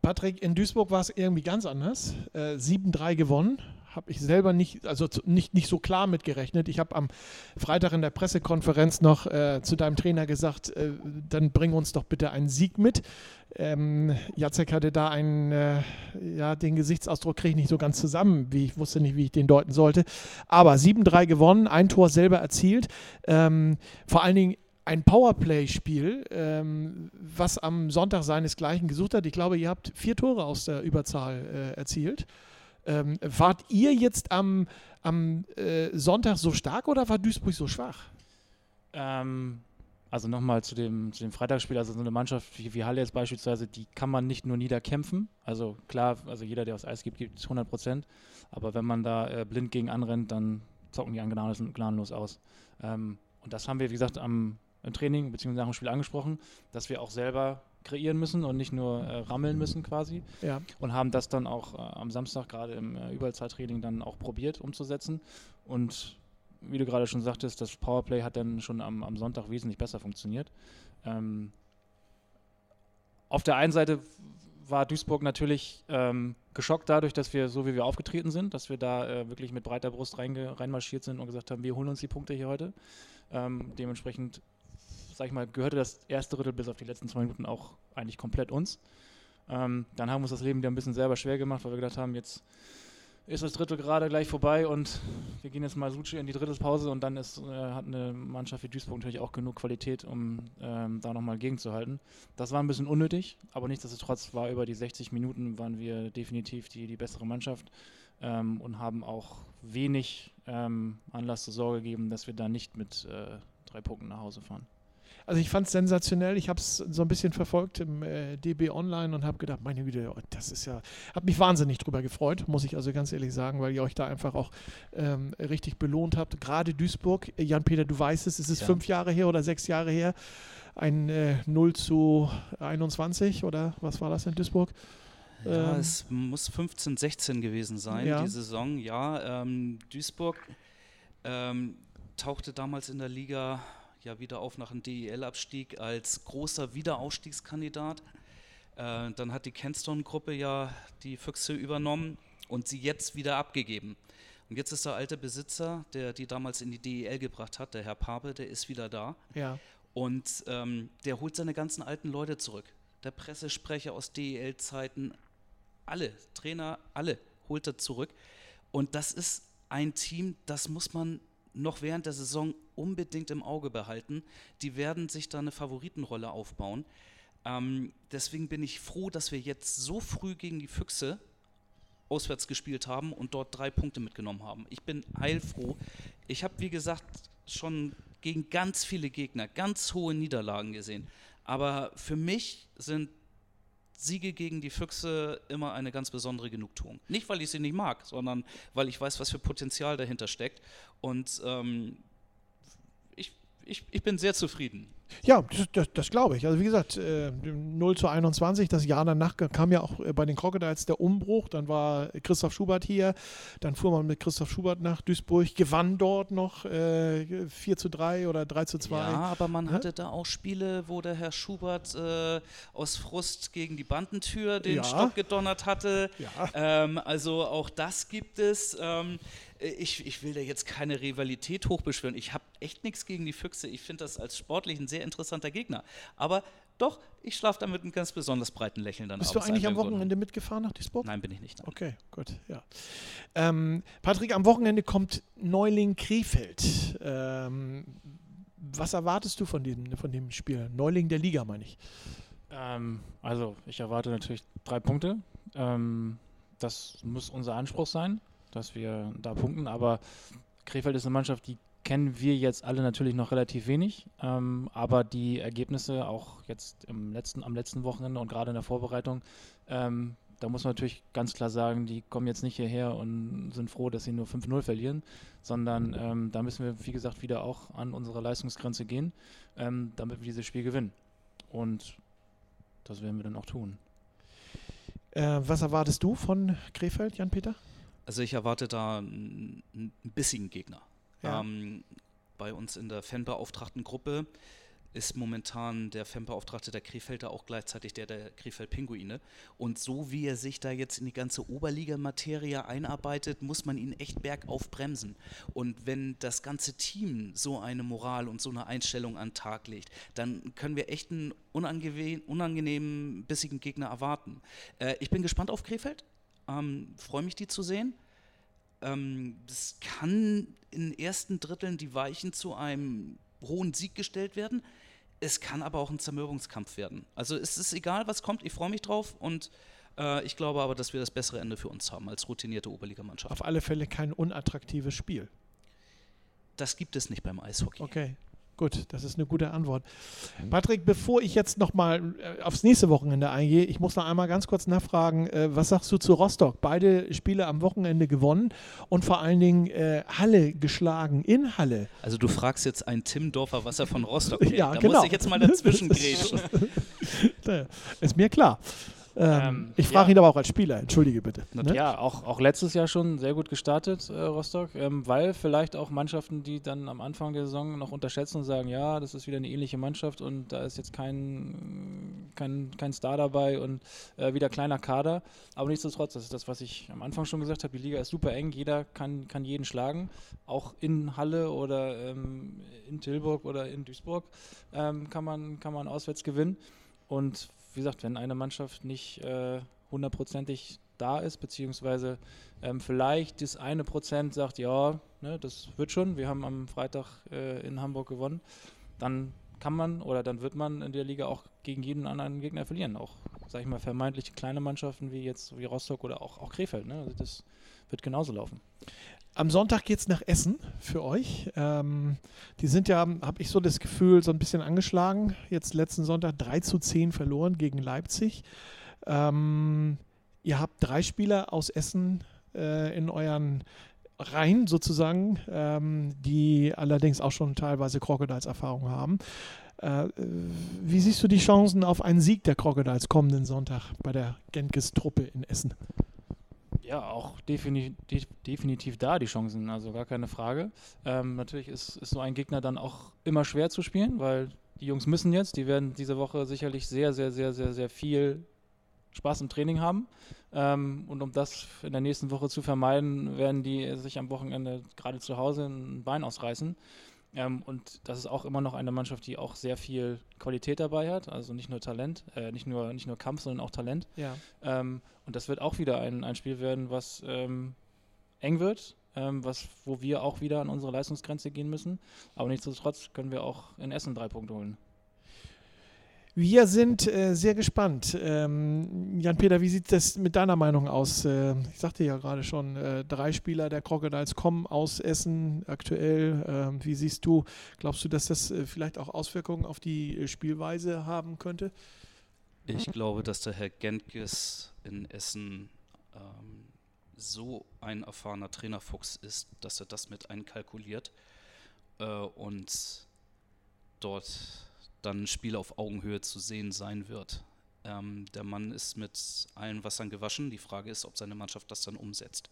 Patrick, in Duisburg war es irgendwie ganz anders. Äh, sieben drei gewonnen. Habe ich selber nicht, also nicht, nicht so klar mitgerechnet. Ich habe am Freitag in der Pressekonferenz noch äh, zu deinem Trainer gesagt, äh, dann bring uns doch bitte einen Sieg mit. Ähm, Jacek hatte da einen, äh, ja, den Gesichtsausdruck kriege ich nicht so ganz zusammen, wie ich wusste nicht, wie ich den deuten sollte. Aber sieben drei gewonnen, ein Tor selber erzielt. Ähm, vor allen Dingen ein Powerplay-Spiel, ähm, was am Sonntag seinesgleichen gesucht hat. Ich glaube, ihr habt vier Tore aus der Überzahl äh, erzielt. Ähm, wart ihr jetzt am, am äh, Sonntag so stark oder war Duisburg so schwach? Ähm, also nochmal zu dem, zu dem Freitagsspiel. Also so eine Mannschaft wie, wie Halle jetzt beispielsweise, die kann man nicht nur niederkämpfen. Also klar, also jeder, der aufs Eis gibt, gibt es hundert Prozent. Aber wenn man da äh, blind gegen anrennt, dann zocken die einen gnadenlos, gnadenlos aus. Ähm, und das haben wir, wie gesagt, am im Training bzw. nach dem Spiel angesprochen, dass wir auch selber kreieren müssen und nicht nur äh, rammeln müssen quasi. Ja. Und haben das dann auch äh, am Samstag gerade im äh, Überzahltraining dann auch probiert umzusetzen. Und wie du gerade schon sagtest, das Powerplay hat dann schon am, am Sonntag wesentlich besser funktioniert. Ähm, auf der einen Seite war Duisburg natürlich ähm, geschockt dadurch, dass wir so wie wir aufgetreten sind, dass wir da äh, wirklich mit breiter Brust reinge- reinmarschiert sind und gesagt haben, wir holen uns die Punkte hier heute. Ähm, dementsprechend sag ich mal, gehörte das erste Drittel bis auf die letzten zwei Minuten auch eigentlich komplett uns. Ähm, dann haben wir uns das Leben wieder ein bisschen selber schwer gemacht, weil wir gedacht haben, jetzt ist das Drittel gerade gleich vorbei und wir gehen jetzt mal Suche in die Drittelpause und dann ist, äh, hat eine Mannschaft wie Duisburg natürlich auch genug Qualität, um ähm, da nochmal gegenzuhalten. Das war ein bisschen unnötig, aber nichtsdestotrotz war über die sechzig Minuten waren wir definitiv die, die bessere Mannschaft ähm, und haben auch wenig ähm, Anlass zur Sorge gegeben, dass wir da nicht mit äh, drei Punkten nach Hause fahren. Also ich fand es sensationell, ich habe es so ein bisschen verfolgt im äh, D B Online und habe gedacht, meine Güte, das ist ja, habe mich wahnsinnig drüber gefreut, muss ich also ganz ehrlich sagen, weil ihr euch da einfach auch ähm, richtig belohnt habt. Gerade Duisburg, Jan-Peter, du weißt es, es ist ja. fünf Jahre her oder sechs Jahre her, ein äh, null zu einundzwanzig oder was war das in Duisburg? Ja, ähm, es muss fünfzehn, sechzehn gewesen sein, ja. Die Saison, ja. Ähm, Duisburg ähm, tauchte damals in der Liga ja wieder auf nach dem D E L-Abstieg als großer Wiederaufstiegskandidat. Äh, dann hat die Kenstone-Gruppe ja die Füchse übernommen und sie jetzt wieder abgegeben. Und jetzt ist der alte Besitzer, der die damals in die D E L gebracht hat, der Herr Pape, der ist wieder da. Ja. Und ähm, der holt seine ganzen alten Leute zurück. Der Pressesprecher aus D E L-Zeiten, alle, Trainer, alle holt er zurück. Und das ist ein Team, das muss man noch während der Saison unbedingt im Auge behalten. Die werden sich da eine Favoritenrolle aufbauen. Ähm, deswegen bin ich froh, dass wir jetzt so früh gegen die Füchse auswärts gespielt haben und dort drei Punkte mitgenommen haben. Ich bin heilfroh. Ich habe, wie gesagt, schon gegen ganz viele Gegner ganz hohe Niederlagen gesehen. Aber für mich sind Siege gegen die Füchse immer eine ganz besondere Genugtuung. Nicht, weil ich sie nicht mag, sondern weil ich weiß, was für Potenzial dahinter steckt. Und ähm, ich, ich, ich bin sehr zufrieden. Ja, das, das, das glaube ich. Also wie gesagt, äh, null zu einundzwanzig, das Jahr danach kam ja auch bei den Crocodiles der Umbruch. Dann war Christoph Schubert hier, dann fuhr man mit Christoph Schubert nach Duisburg, gewann dort noch äh, vier zu drei oder drei zu zwei. Ja, aber man ja? hatte da auch Spiele, wo der Herr Schubert äh, aus Frust gegen die Bandentür den ja. Stock gedonnert hatte. Ja. Ähm, also auch das gibt es. Ähm, ich, ich will da jetzt keine Rivalität hochbeschwören. Ich habe echt nichts gegen die Füchse. Ich finde das als sportlichen sehr interessanter Gegner. Aber doch, ich schlafe da mit einem ganz besonders breiten Lächeln dann. Bist du eigentlich am Wochenende mitgefahren nach Duisburg? Nein, bin ich nicht. Nein. Okay, gut, ja. Ähm, Patrick, am Wochenende kommt Neuling Krefeld. Ähm, was erwartest du von dem, von dem Spiel? Neuling der Liga, meine ich. Ähm, also, ich erwarte natürlich drei Punkte. Ähm, das muss unser Anspruch sein, dass wir da punkten. Aber Krefeld ist eine Mannschaft, die kennen wir jetzt alle natürlich noch relativ wenig, ähm, aber die Ergebnisse auch jetzt im letzten, am letzten Wochenende und gerade in der Vorbereitung, ähm, da muss man natürlich ganz klar sagen, die kommen jetzt nicht hierher und sind froh, dass sie nur fünf null verlieren, sondern ähm, da müssen wir, wie gesagt, wieder auch an unsere Leistungsgrenze gehen, ähm, damit wir dieses Spiel gewinnen. Und das werden wir dann auch tun. Äh, was erwartest du von Krefeld, Jan-Peter? Also ich erwarte da einen bissigen Gegner. Ja. Ähm, bei uns in der Fanbeauftragten Gruppe ist momentan der Fanbeauftragte der Krefelder auch gleichzeitig der der Krefeld-Pinguine. Und so wie er sich da jetzt in die ganze Oberliga-Materie einarbeitet, muss man ihn echt bergauf bremsen. Und wenn das ganze Team so eine Moral und so eine Einstellung an den Tag legt, dann können wir echt einen unangenehmen, unangenehmen bissigen Gegner erwarten. Äh, ich bin gespannt auf Krefeld, ähm, freue mich, die zu sehen. Es ähm, kann in den ersten Dritteln die Weichen zu einem hohen Sieg gestellt werden. Es kann aber auch ein Zermürbungskampf werden. Also es ist egal, was kommt, ich freue mich drauf und äh, ich glaube aber, dass wir das bessere Ende für uns haben als routinierte Oberligamannschaft. Auf alle Fälle kein unattraktives Spiel. Das gibt es nicht beim Eishockey. Okay, gut, das ist eine gute Antwort. Patrick, bevor ich jetzt nochmal aufs nächste Wochenende eingehe, ich muss noch einmal ganz kurz nachfragen, was sagst du zu Rostock? Beide Spiele am Wochenende gewonnen und vor allen Dingen äh, Halle geschlagen, in Halle. Also du fragst jetzt einen Timmendorfer, was er von Rostock kennt. Ja, da genau. Muss ich jetzt mal dazwischen grätschen. Ist mir klar. Ähm, ich frage ja. ihn aber auch als Spieler, entschuldige bitte. Ne? Ja, auch, auch letztes Jahr schon sehr gut gestartet, äh, Rostock, ähm, weil vielleicht auch Mannschaften, die dann am Anfang der Saison noch unterschätzen und sagen, ja, das ist wieder eine ähnliche Mannschaft und da ist jetzt kein, kein, kein Star dabei und äh, wieder kleiner Kader. Aber nichtsdestotrotz, das ist das, was ich am Anfang schon gesagt habe, die Liga ist super eng, jeder kann, kann jeden schlagen, auch in Halle oder ähm, in Tilburg oder in Duisburg ähm, kann man, kann man auswärts gewinnen. Und wie gesagt, wenn eine Mannschaft nicht äh, hundertprozentig da ist, beziehungsweise ähm, vielleicht das eine Prozent sagt, ja, ne, das wird schon, wir haben am Freitag äh, in Hamburg gewonnen, dann kann man oder dann wird man in der Liga auch gegen jeden anderen Gegner verlieren. Auch, sag ich mal, vermeintlich kleine Mannschaften wie jetzt wie Rostock oder auch, auch Krefeld. Ne? Also das wird genauso laufen. Am Sonntag geht es nach Essen für euch. Ähm, die sind ja, habe ich so das Gefühl, so ein bisschen angeschlagen. Jetzt letzten Sonntag drei zu zehn verloren gegen Leipzig. Ähm, ihr habt drei Spieler aus Essen äh, in euren Reihen sozusagen, ähm, die allerdings auch schon teilweise Crocodiles-Erfahrung haben. Äh, wie siehst du die Chancen auf einen Sieg der Crocodiles kommenden Sonntag bei der Gentges-Truppe in Essen? Ja, auch defini- de- definitiv da die Chancen, also gar keine Frage. Ähm, natürlich ist, ist so ein Gegner dann auch immer schwer zu spielen, weil die Jungs müssen jetzt, die werden diese Woche sicherlich sehr, sehr, sehr, sehr, sehr viel Spaß im Training haben. Ähm, und um das in der nächsten Woche zu vermeiden, werden die sich am Wochenende gerade zu Hause ein Bein ausreißen. Ähm, und das ist auch immer noch eine Mannschaft, die auch sehr viel Qualität dabei hat, also nicht nur Talent, äh, nicht nur, nicht nur Kampf, sondern auch Talent. Ja. Ähm, und das wird auch wieder ein, ein Spiel werden, was ähm, eng wird, ähm, was, wo wir auch wieder an unsere Leistungsgrenze gehen müssen. Aber nichtsdestotrotz können wir auch in Essen drei Punkte holen. Wir sind äh, sehr gespannt. Ähm, Jan-Peter, wie sieht das mit deiner Meinung aus? Äh, ich sagte ja gerade schon, äh, drei Spieler der Crocodiles kommen aus Essen aktuell. Ähm, wie siehst du, glaubst du, dass das äh, vielleicht auch Auswirkungen auf die äh, Spielweise haben könnte? Ich glaube, dass der Herr Gentges in Essen ähm, so ein erfahrener Trainerfuchs ist, dass er das mit einkalkuliert äh, und dort dann ein Spiel auf Augenhöhe zu sehen sein wird. Ähm, der Mann ist mit allen Wassern gewaschen. Die Frage ist, ob seine Mannschaft das dann umsetzt.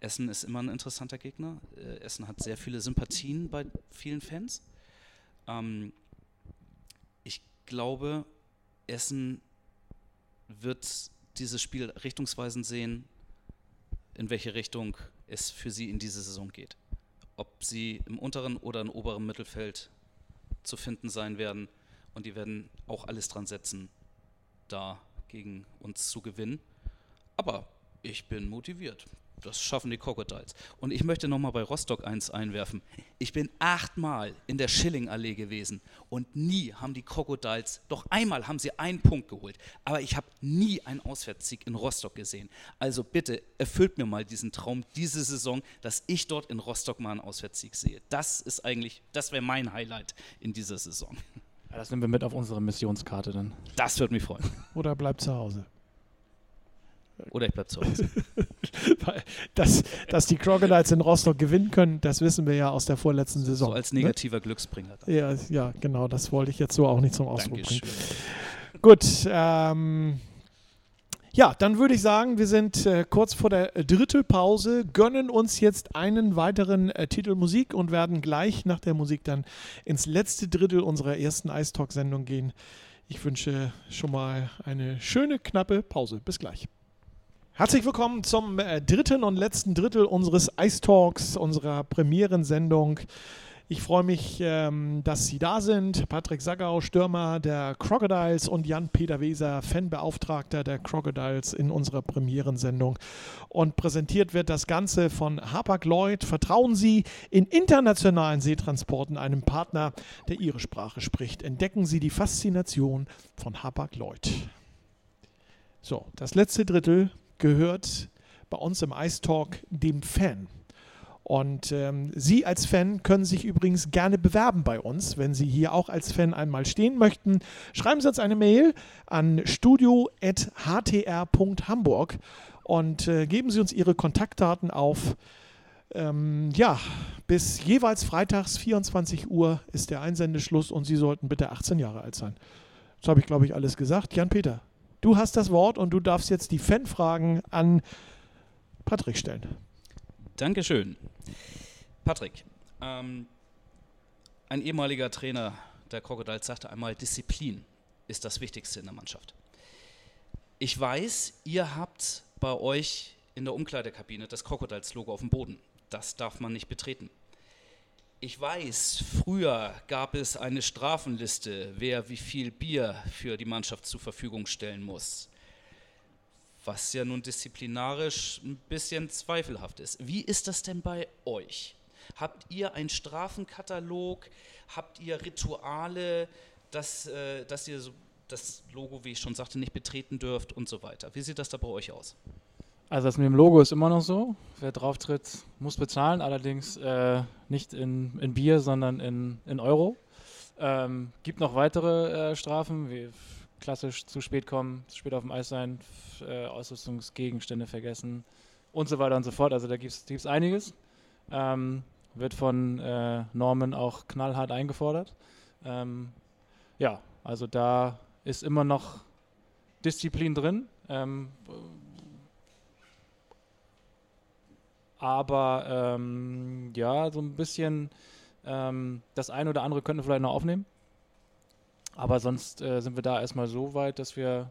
Essen ist immer ein interessanter Gegner. Äh, Essen hat sehr viele Sympathien bei vielen Fans. Ähm, ich glaube, Essen wird dieses Spiel richtungsweisend sehen, in welche Richtung es für sie in diese Saison geht. Ob sie im unteren oder im oberen Mittelfeld zu finden sein werden und die werden auch alles dran setzen, da gegen uns zu gewinnen. Aber ich bin motiviert. Das schaffen die Crocodiles. Und ich möchte nochmal bei Rostock eins einwerfen. Ich bin achtmal in der Schillingallee gewesen und nie haben die Crocodiles, doch einmal haben sie einen Punkt geholt, aber ich habe nie einen Auswärtssieg in Rostock gesehen. Also bitte erfüllt mir mal diesen Traum diese Saison, dass ich dort in Rostock mal einen Auswärtssieg sehe. Das ist eigentlich, das wäre mein Highlight in dieser Saison. Ja, das nehmen wir mit auf unsere Missionskarte dann. Das würde mich freuen. Oder bleibt zu Hause. Oder ich bleibe zu Hause. dass, dass die Crocodiles in Rostock gewinnen können, das wissen wir ja aus der vorletzten Saison. So als negativer ne? Glücksbringer. Dann. Ja, ja, genau, das wollte ich jetzt so auch nicht zum Ausdruck Dankeschön. Bringen. Gut, ähm, ja, dann würde ich sagen, wir sind äh, kurz vor der äh, Drittelpause, gönnen uns jetzt einen weiteren äh, Titel Musik und werden gleich nach der Musik dann ins letzte Drittel unserer ersten Eistalk-Sendung gehen. Ich wünsche schon mal eine schöne, knappe Pause. Bis gleich. Herzlich willkommen zum äh, dritten und letzten Drittel unseres Ice Talks, unserer Premierensendung. Ich freue mich, ähm, dass Sie da sind. Patrick Saggau, Stürmer der Crocodiles, und Jan-Peter Weser, Fanbeauftragter der Crocodiles, in unserer Premierensendung. Und präsentiert wird das Ganze von Hapag-Lloyd. Vertrauen Sie in internationalen Seetransporten einem Partner, der Ihre Sprache spricht. Entdecken Sie die Faszination von Hapag-Lloyd. So, das letzte Drittel gehört bei uns im Ice Talk dem Fan. Und ähm, Sie als Fan können sich übrigens gerne bewerben bei uns, wenn Sie hier auch als Fan einmal stehen möchten. Schreiben Sie uns eine Mail an studio at h t r punkt hamburg und äh, geben Sie uns Ihre Kontaktdaten auf. Ähm, ja, bis jeweils freitags vierundzwanzig Uhr ist der Einsendeschluss, und Sie sollten bitte achtzehn Jahre alt sein. Das habe ich, glaube ich, alles gesagt. Jan-Peter, du hast das Wort und du darfst jetzt die Fanfragen an Patrick stellen. Dankeschön. Patrick, ähm, ein ehemaliger Trainer der Crocodiles sagte einmal, Disziplin ist das Wichtigste in der Mannschaft. Ich weiß, ihr habt bei euch in der Umkleidekabine das Crocodiles-Logo auf dem Boden. Das darf man nicht betreten. Ich weiß, früher gab es eine Strafenliste, wer wie viel Bier für die Mannschaft zur Verfügung stellen muss, was ja nun disziplinarisch ein bisschen zweifelhaft ist. Wie ist das denn bei euch? Habt ihr einen Strafenkatalog? Habt ihr Rituale, dass, äh, dass ihr so das Logo, wie ich schon sagte, nicht betreten dürft und so weiter? Wie sieht das da bei euch aus? Also das mit dem Logo ist immer noch so. Wer drauf tritt, muss bezahlen, allerdings äh, nicht in, in Bier, sondern in, in Euro. Ähm, gibt noch weitere äh, Strafen, wie klassisch zu spät kommen, zu spät auf dem Eis sein, äh, Ausrüstungsgegenstände vergessen und so weiter und so fort. Also da gibt es einiges. Ähm, wird von äh, Norman auch knallhart eingefordert. Ähm, ja, also da ist immer noch Disziplin drin. Ähm, aber ähm, ja, so ein bisschen ähm, das eine oder andere könnten wir vielleicht noch aufnehmen. Aber sonst äh, sind wir da erstmal so weit, dass wir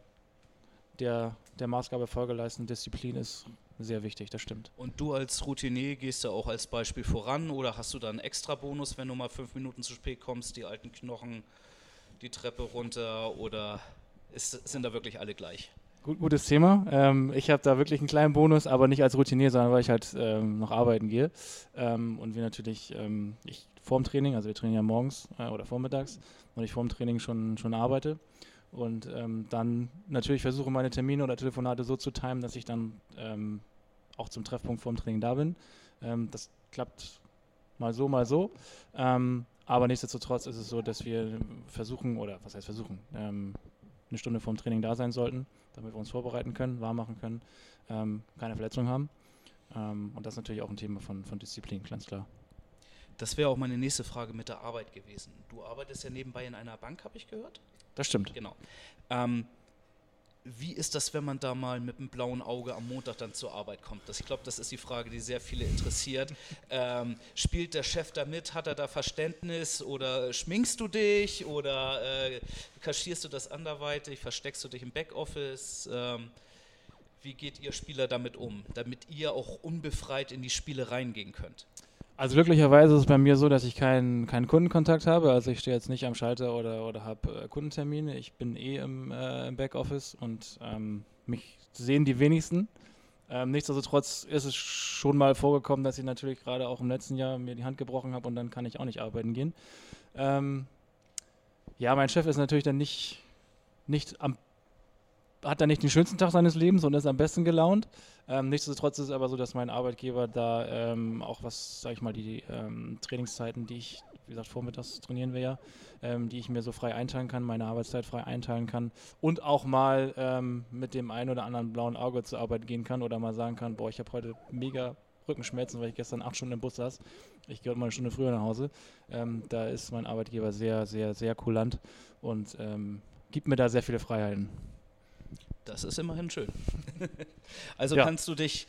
der, der Maßgabe Folge leisten. Disziplin ist sehr wichtig, das stimmt. Und du als Routinier gehst da auch als Beispiel voran, oder hast du da einen extra Bonus, wenn du mal fünf Minuten zu spät kommst, die alten Knochen, die Treppe runter, oder ist, sind da wirklich alle gleich? Gut, gutes Thema. Ähm, ich habe da wirklich einen kleinen Bonus, aber nicht als Routinier, sondern weil ich halt ähm, noch arbeiten gehe. Ähm, und wir natürlich, ähm, ich vorm Training, also wir trainieren ja morgens äh, oder vormittags, und ich vorm Training schon, schon arbeite. Und ähm, dann natürlich versuche, meine Termine oder Telefonate so zu timen, dass ich dann ähm, auch zum Treffpunkt vorm Training da bin. Ähm, das klappt mal so, mal so. Ähm, aber nichtsdestotrotz ist es so, dass wir versuchen, oder was heißt versuchen, ähm, eine Stunde vorm Training da sein sollten, damit wir uns vorbereiten können, warm machen können, ähm, keine Verletzung haben. Ähm, und das ist natürlich auch ein Thema von, von Disziplin, ganz klar. Das wäre auch meine nächste Frage mit der Arbeit gewesen. Du arbeitest ja nebenbei in einer Bank, habe ich gehört? Das stimmt. Genau. Ähm, wie ist das, wenn man da mal mit einem blauen Auge am Montag dann zur Arbeit kommt? Das, ich glaube, das ist die Frage, die sehr viele interessiert. Ähm, spielt der Chef da mit? Hat er da Verständnis? Oder schminkst du dich? Oder äh, kaschierst du das anderweitig? Versteckst du dich im Backoffice? Ähm, wie geht ihr Spieler damit um, damit ihr auch unbefreit in die Spiele reingehen könnt? Also glücklicherweise ist es bei mir so, dass ich keinen, keinen Kundenkontakt habe. Also ich stehe jetzt nicht am Schalter oder, oder habe äh, Kundentermine. Ich bin eh im, äh, im Backoffice, und ähm, mich sehen die wenigsten. Ähm, nichtsdestotrotz ist es schon mal vorgekommen, dass ich natürlich gerade auch im letzten Jahr mir die Hand gebrochen habe, und dann kann ich auch nicht arbeiten gehen. Ähm, ja, mein Chef ist natürlich dann nicht, nicht am hat dann nicht den schönsten Tag seines Lebens und ist am besten gelaunt. Ähm, nichtsdestotrotz ist es aber so, dass mein Arbeitgeber da ähm, auch, was, sag ich mal, die ähm, Trainingszeiten, die ich, wie gesagt, vormittags trainieren wir ja, ähm, die ich mir so frei einteilen kann, meine Arbeitszeit frei einteilen kann, und auch mal ähm, mit dem einen oder anderen blauen Auge zur Arbeit gehen kann oder mal sagen kann, boah, ich habe heute mega Rückenschmerzen, weil ich gestern acht Stunden im Bus saß. Ich gehe heute mal eine Stunde früher nach Hause. Ähm, da ist mein Arbeitgeber sehr, sehr, sehr kulant und ähm, gibt mir da sehr viele Freiheiten. Das ist immerhin schön. Also ja. Kannst du dich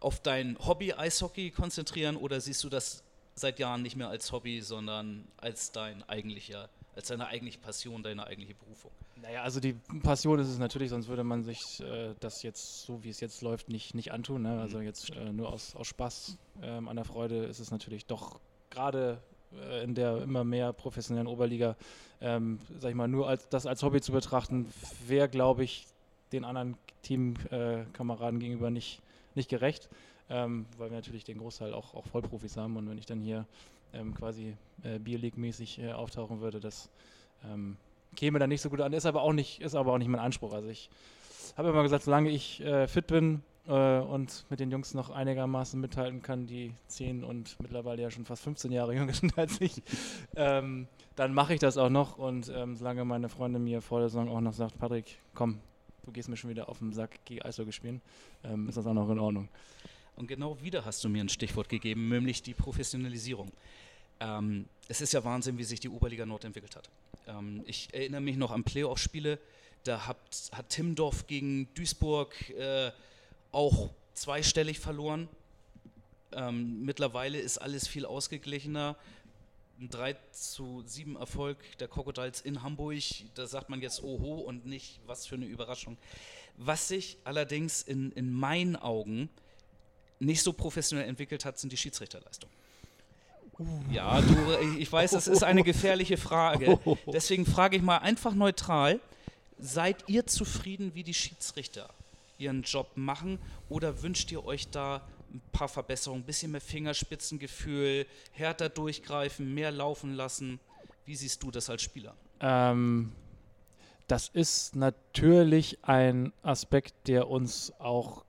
auf dein Hobby Eishockey konzentrieren, oder siehst du das seit Jahren nicht mehr als Hobby, sondern als dein eigentlicher, als deine eigentliche Passion, deine eigentliche Berufung? Naja, also die Passion ist es natürlich, sonst würde man sich äh, das jetzt, so wie es jetzt läuft, nicht, nicht antun. Ne? Also jetzt äh, nur aus, aus Spaß, ähm, an der Freude ist es natürlich doch gerade in der immer mehr professionellen Oberliga, ähm, sag ich mal, nur als das als Hobby zu betrachten, wäre, glaube ich, den anderen Teamkameraden äh, gegenüber nicht, nicht gerecht, ähm, weil wir natürlich den Großteil auch, auch Vollprofis haben, und wenn ich dann hier ähm, quasi äh, Bierleague-mäßig äh, auftauchen würde, das ähm, käme dann nicht so gut an, ist aber auch nicht, ist aber auch nicht mein Anspruch. Also ich habe immer gesagt, solange ich äh, fit bin äh, und mit den Jungs noch einigermaßen mithalten kann, die zehn und mittlerweile ja schon fast fünfzehn Jahre jünger sind als ich, ähm, dann mache ich das auch noch, und ähm, solange meine Freunde mir vor der Saison auch noch sagt, Patrick, komm, du gehst mir schon wieder auf den Sack, geh Eishockey spielen, ähm, ist das auch noch in Ordnung. Und genau wieder hast du mir ein Stichwort gegeben, nämlich die Professionalisierung. Ähm, es ist ja Wahnsinn, wie sich die Oberliga Nord entwickelt hat. Ähm, ich erinnere mich noch an Playoff-Spiele, da hat, hat Timmendorf gegen Duisburg äh, auch zweistellig verloren. Ähm, mittlerweile ist alles viel ausgeglichener. Ein drei zu sieben Erfolg der Crocodiles in Hamburg, da sagt man jetzt oho und nicht, was für eine Überraschung. Was sich allerdings in, in meinen Augen nicht so professionell entwickelt hat, sind die Schiedsrichterleistungen. Uh. Ja, du, ich weiß, das ist eine gefährliche Frage. Deswegen frage ich mal einfach neutral, seid ihr zufrieden, wie die Schiedsrichter ihren Job machen, oder wünscht ihr euch da ein paar Verbesserungen, ein bisschen mehr Fingerspitzengefühl, härter durchgreifen, mehr laufen lassen? Wie siehst du das als Spieler? Ähm, das ist natürlich ein Aspekt, der uns auch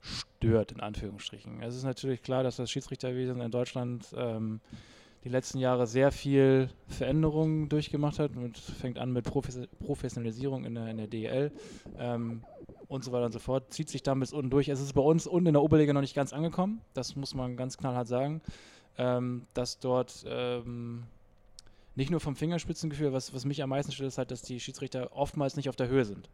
stört, in Anführungsstrichen. Es ist natürlich klar, dass das Schiedsrichterwesen in Deutschland ähm, die letzten Jahre sehr viel Veränderungen durchgemacht hat. Und fängt an mit Profes- Professionalisierung in der, in der D E L. Ähm, und so weiter und so fort, zieht sich dann bis unten durch. Es ist bei uns unten in der Oberliga noch nicht ganz angekommen, das muss man ganz knallhart sagen, ähm, dass dort ähm, nicht nur vom Fingerspitzengefühl, was, was mich am meisten stört, ist halt, dass die Schiedsrichter oftmals nicht auf der Höhe sind.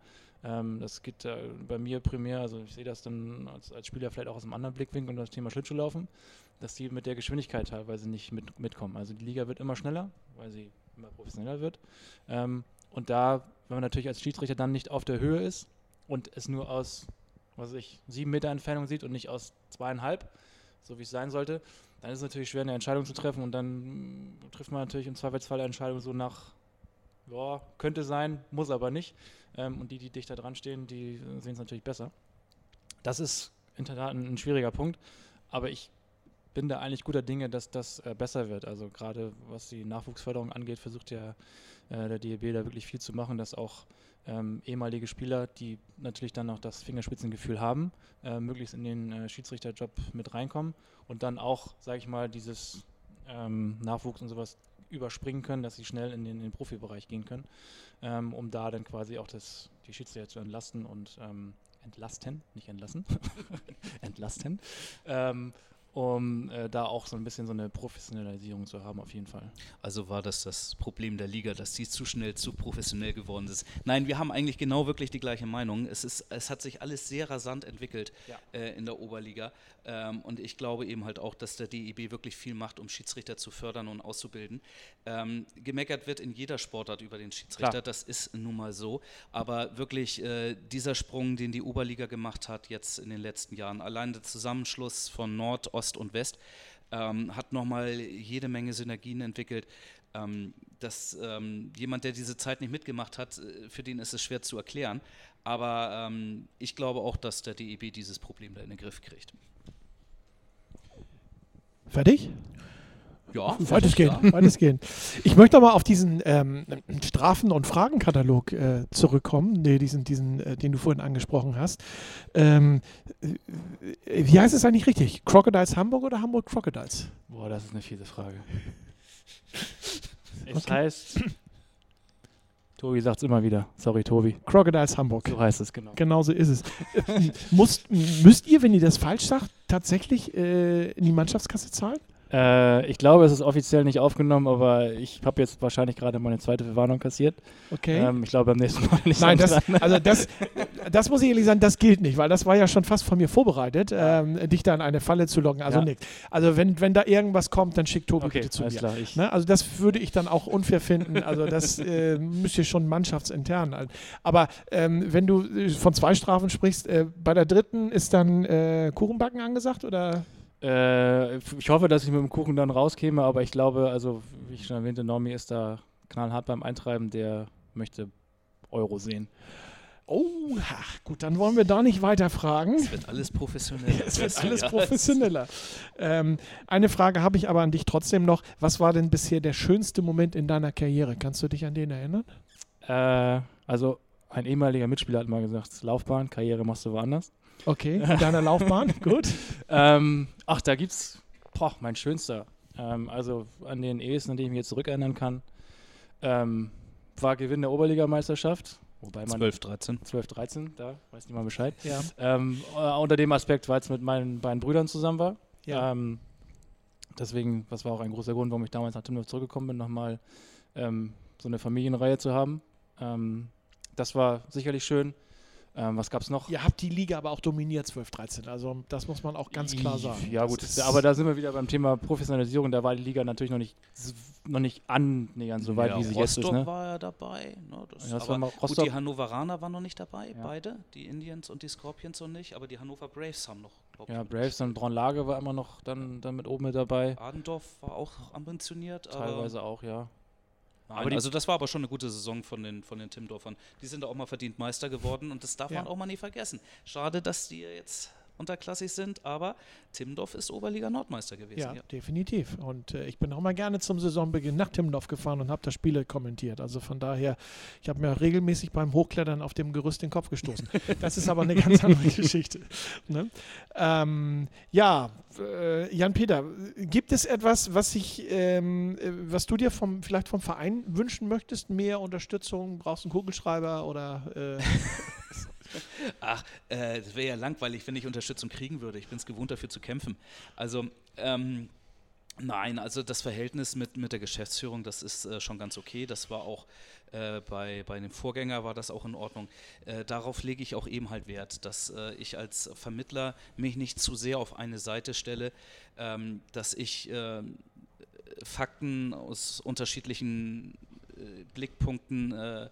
Ähm, das geht äh, bei mir primär, also ich sehe das dann als, als Spieler vielleicht auch aus einem anderen Blickwinkel, um das Thema Schlittschuhlaufen, dass die mit der Geschwindigkeit teilweise nicht mit, mitkommen. Also die Liga wird immer schneller, weil sie immer professioneller wird. Ähm, und da, wenn man natürlich als Schiedsrichter dann nicht auf der Höhe ist, und es nur aus, was weiß ich, sieben Meter Entfernung sieht und nicht aus zweieinhalb, so wie es sein sollte, dann ist es natürlich schwer, eine Entscheidung zu treffen, und dann trifft man natürlich im Zweifelsfall eine Entscheidung so nach, ja, könnte sein, muss aber nicht. Ähm, und die, die dichter dran stehen, die sehen es natürlich besser. Das ist in der Tat ein, ein schwieriger Punkt, aber ich bin da eigentlich guter Dinge, dass das äh, besser wird. Also gerade was die Nachwuchsförderung angeht, versucht ja äh, der D E B da wirklich viel zu machen, dass auch Ähm, ehemalige Spieler, die natürlich dann noch das Fingerspitzengefühl haben, äh, möglichst in den äh, Schiedsrichterjob mit reinkommen und dann auch, sage ich mal, dieses ähm, Nachwuchs und sowas überspringen können, dass sie schnell in den, in den Profibereich gehen können, ähm, um da dann quasi auch das, die Schiedsrichter zu entlasten und ähm, entlasten, nicht entlassen, entlasten, ähm, um äh, da auch so ein bisschen so eine Professionalisierung zu haben, auf jeden Fall. Also war das das Problem der Liga, dass sie zu schnell, zu professionell geworden ist? Nein, wir haben eigentlich genau wirklich die gleiche Meinung. Es ist, es hat sich alles sehr rasant entwickelt, ja, äh, in der Oberliga. Ähm, und ich glaube eben halt auch, dass der D E B wirklich viel macht, um Schiedsrichter zu fördern und auszubilden. Ähm, gemeckert wird in jeder Sportart über den Schiedsrichter, klar, das ist nun mal so. Aber wirklich äh, dieser Sprung, den die Oberliga gemacht hat jetzt in den letzten Jahren, allein der Zusammenschluss von Nord, Ost und West, ähm, hat nochmal jede Menge Synergien entwickelt, ähm, dass ähm, jemand, der diese Zeit nicht mitgemacht hat, für den ist es schwer zu erklären, aber ähm, ich glaube auch, dass der D E B dieses Problem da in den Griff kriegt. Fertig? Ja, weitestgehend, weitestgehend. Ich möchte aber auf diesen ähm, Strafen- und Fragenkatalog äh, zurückkommen, nee, diesen, diesen, äh, den du vorhin angesprochen hast. Ähm, äh, wie heißt es eigentlich richtig? Crocodiles Hamburg oder Hamburg Crocodiles? Boah, das ist eine fiese Frage. Es okay. heißt, Tobi sagt es immer wieder, sorry Tobi. Crocodiles Hamburg. So heißt es, genau. Genau so ist es. Muss, müsst ihr, wenn ihr das falsch sagt, tatsächlich äh, in die Mannschaftskasse zahlen? Ich glaube, es ist offiziell nicht aufgenommen, aber ich habe jetzt wahrscheinlich gerade meine zweite Verwarnung kassiert. Okay. Ähm, ich glaube, beim nächsten Mal nicht. Nein, das, also das, das muss ich ehrlich sagen, das gilt nicht, weil das war ja schon fast von mir vorbereitet, ähm, dich da in eine Falle zu locken. Also ja. nichts. Also wenn, wenn da irgendwas kommt, dann schickt Tobi okay, bitte zu mir. Klar, ich ne? Also das würde ich dann auch unfair finden. Also das äh, müsst ihr schon mannschaftsintern. Aber ähm, wenn du von zwei Strafen sprichst, äh, bei der dritten ist dann äh, Kuchenbacken angesagt, oder? Äh, ich hoffe, dass ich mit dem Kuchen dann rauskäme, aber ich glaube, also wie ich schon erwähnte, Normi ist da knallhart beim Eintreiben, der möchte Euro sehen. Oh, gut, dann wollen wir da nicht weiter fragen. Es wird alles professioneller. Es wird alles professioneller. Ähm, eine Frage habe ich aber an dich trotzdem noch. Was war denn bisher der schönste Moment in deiner Karriere? Kannst du dich an den erinnern? Äh, also ein ehemaliger Mitspieler hat mal gesagt, Laufbahn, Karriere machst du woanders. Okay, in deiner Laufbahn, gut. Ähm, ach, da gibt's, boah, mein schönster. Ähm, also an den ehesten, an den ich mich jetzt zurückerinnern kann, ähm, war Gewinn der Oberligameisterschaft. Wobei man zwölf dreizehn. zwölf dreizehn, da weiß niemand Bescheid. Ja. Ähm, unter dem Aspekt, weil es mit meinen beiden Brüdern zusammen war. Ja. Ähm, deswegen, das war auch ein großer Grund, warum ich damals nach Timmendorf zurückgekommen bin, nochmal ähm, so eine Familienreihe zu haben. Ähm, das war sicherlich schön. Ähm, was gab's noch? Ihr habt die Liga aber auch dominiert, zwölf dreizehn. Also das muss man auch ganz klar sagen. Ja gut, aber da sind wir wieder beim Thema Professionalisierung. Da war die Liga natürlich noch nicht, noch nicht annähernd so weit, ja, wie sie Rostock jetzt ist. Rostock ne? war ja dabei. Ne? Das, ja, das aber war gut, die Hannoveraner waren noch nicht dabei, ja. Beide. Die Indians und die Scorpions noch nicht. Aber die Hannover Braves haben noch, glaube ich. Ja, Braves und Braunlage war immer noch dann, dann mit oben mit dabei. Adendorf war auch ambitioniert. Teilweise auch, ja. Nein, aber also das war aber schon eine gute Saison von den, von den Timmendorfern. Die sind da auch mal verdient Meister geworden und das darf ja. man auch mal nicht vergessen. Schade, dass die jetzt unterklassig sind, aber Timmendorf ist Oberliga Nordmeister gewesen. Ja, ja. definitiv. Und äh, ich bin auch mal gerne zum Saisonbeginn nach Timmendorf gefahren und habe da Spiele kommentiert. Also von daher, ich habe mir regelmäßig beim Hochklettern auf dem Gerüst den Kopf gestoßen. Das ist aber eine ganz andere Geschichte. Ne? Ähm, ja, äh, Jan-Peter, gibt es etwas, was ich, ähm, was du dir vom, vielleicht vom Verein wünschen möchtest? Mehr Unterstützung? Brauchst du einen Kugelschreiber oder... Äh, Ach, äh, das wäre ja langweilig, wenn ich Unterstützung kriegen würde. Ich bin es gewohnt, dafür zu kämpfen. Also, ähm, nein, also das Verhältnis mit, mit der Geschäftsführung, das ist äh, schon ganz okay. Das war auch äh, bei, bei dem Vorgänger war das auch in Ordnung. Äh, darauf lege ich auch eben halt Wert, dass äh, ich als Vermittler mich nicht zu sehr auf eine Seite stelle, ähm, dass ich äh, Fakten aus unterschiedlichen äh, Blickpunkten äh,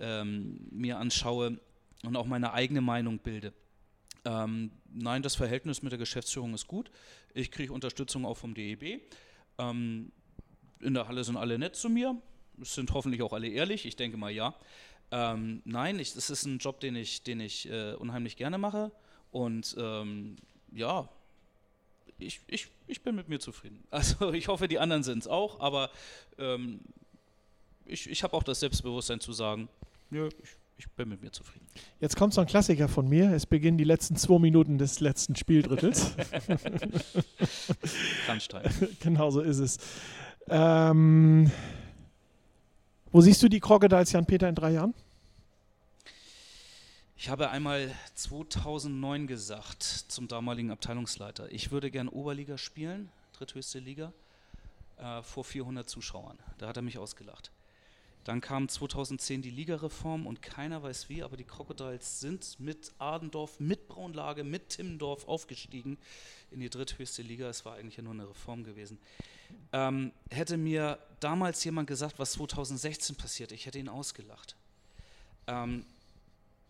ähm, mir anschaue und auch meine eigene Meinung bilde. Ähm, nein, das Verhältnis mit der Geschäftsführung ist gut. Ich kriege Unterstützung auch vom D E B. Ähm, in der Halle sind alle nett zu mir. Es sind hoffentlich auch alle ehrlich. Ich denke mal, ja. Ähm, nein, ich, das ist ein Job, den ich, den ich äh, unheimlich gerne mache. Und ähm, ja, ich, ich, ich bin mit mir zufrieden. Also ich hoffe, die anderen sind es auch. Aber ähm, ich, ich habe auch das Selbstbewusstsein zu sagen, nö, ich Ich bin mit mir zufrieden. Jetzt kommt so ein Klassiker von mir. Es beginnen die letzten zwei Minuten des letzten Spieldrittels. Kranstein. Genau so ist es. Ähm, wo siehst du die Crocodiles, Jan-Peter, in drei Jahren? Ich habe einmal zweitausendneun gesagt zum damaligen Abteilungsleiter, ich würde gern Oberliga spielen, dritthöchste Liga, äh, vor vierhundert Zuschauern. Da hat er mich ausgelacht. Dann kam zweitausendzehn die Ligareform und keiner weiß wie, aber die Crocodiles sind mit Adendorf, mit Braunlage, mit Timmendorf aufgestiegen in die dritthöchste Liga. Es war eigentlich ja nur eine Reform gewesen. Ähm, hätte mir damals jemand gesagt, was zweitausendsechzehn passiert, ich hätte ihn ausgelacht. Ähm,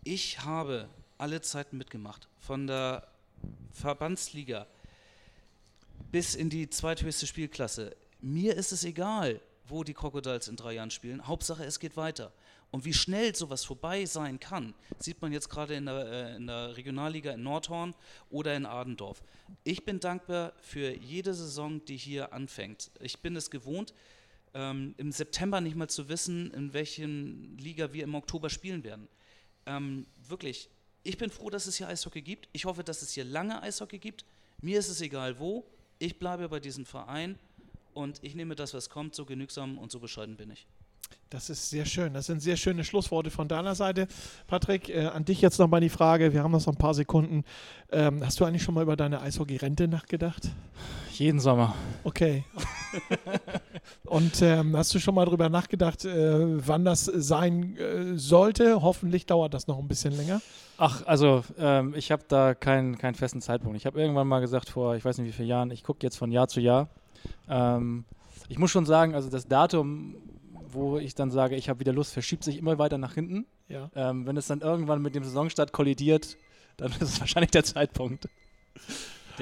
ich habe alle Zeiten mitgemacht, von der Verbandsliga bis in die zweithöchste Spielklasse. Mir ist es egal, wo die Crocodiles in drei Jahren spielen. Hauptsache, es geht weiter. Und wie schnell sowas vorbei sein kann, sieht man jetzt gerade in, äh, in der Regionalliga in Nordhorn oder in Adendorf. Ich bin dankbar für jede Saison, die hier anfängt. Ich bin es gewohnt, ähm, im September nicht mal zu wissen, in welchen Liga wir im Oktober spielen werden. Ähm, wirklich, ich bin froh, dass es hier Eishockey gibt. Ich hoffe, dass es hier lange Eishockey gibt. Mir ist es egal wo. Ich bleibe bei diesem Verein. Und ich nehme das, was kommt, so genügsam und so bescheiden bin ich. Das ist sehr schön. Das sind sehr schöne Schlussworte von deiner Seite. Patrick, äh, an dich jetzt nochmal die Frage. Wir haben noch so ein paar Sekunden. Ähm, hast du eigentlich schon mal über deine Eishockey-Rente nachgedacht? Jeden Sommer. Okay. Und ähm, hast du schon mal darüber nachgedacht, äh, wann das sein äh, sollte? Hoffentlich dauert das noch ein bisschen länger. Ach, also ähm, ich habe da keinen, keinen festen Zeitpunkt. Ich habe irgendwann mal gesagt, vor ich weiß nicht wie vielen Jahren, ich gucke jetzt von Jahr zu Jahr. Ähm, ich muss schon sagen, also das Datum, wo ich dann sage, ich habe wieder Lust, verschiebt sich immer weiter nach hinten. Ja. Ähm, wenn es dann irgendwann mit dem Saisonstart kollidiert, dann ist es wahrscheinlich der Zeitpunkt.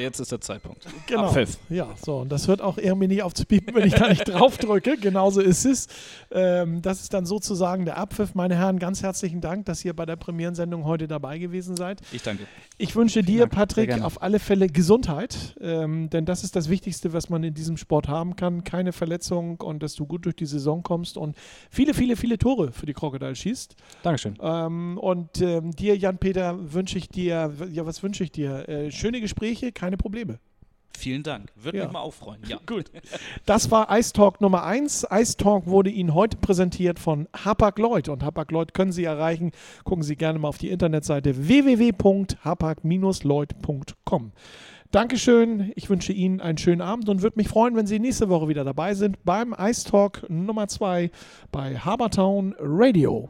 Jetzt ist der Zeitpunkt. Genau. Abpfiff. Ja, so, und das hört auch irgendwie nicht auf zu piepen, wenn ich da nicht drauf drücke. Genauso ist es. Ähm, das ist dann sozusagen der Abpfiff. Meine Herren, ganz herzlichen Dank, dass ihr bei der Premierensendung heute dabei gewesen seid. Ich danke. Ich wünsche Vielen dir, Dank. Patrick, auf alle Fälle Gesundheit, ähm, denn das ist das Wichtigste, was man in diesem Sport haben kann. Keine Verletzung und dass du gut durch die Saison kommst und viele, viele, viele Tore für die Crocodiles schießt. Dankeschön. Ähm, und ähm, dir, Jan-Peter, wünsche ich dir, ja, was wünsche ich dir? Äh, schöne Gespräche, keine Probleme. Vielen Dank. Würde ja. mich mal auch freuen. Ja. Gut. Das war Ice Talk Nummer eins. Ice Talk wurde Ihnen heute präsentiert von Hapag-Lloyd. Und Hapag-Lloyd können Sie erreichen. Gucken Sie gerne mal auf die Internetseite w w w punkt hapag Bindestrich lloyd punkt com. Dankeschön. Ich wünsche Ihnen einen schönen Abend und würde mich freuen, wenn Sie nächste Woche wieder dabei sind beim Ice Talk Nummer zwei bei Harbour Town Radio.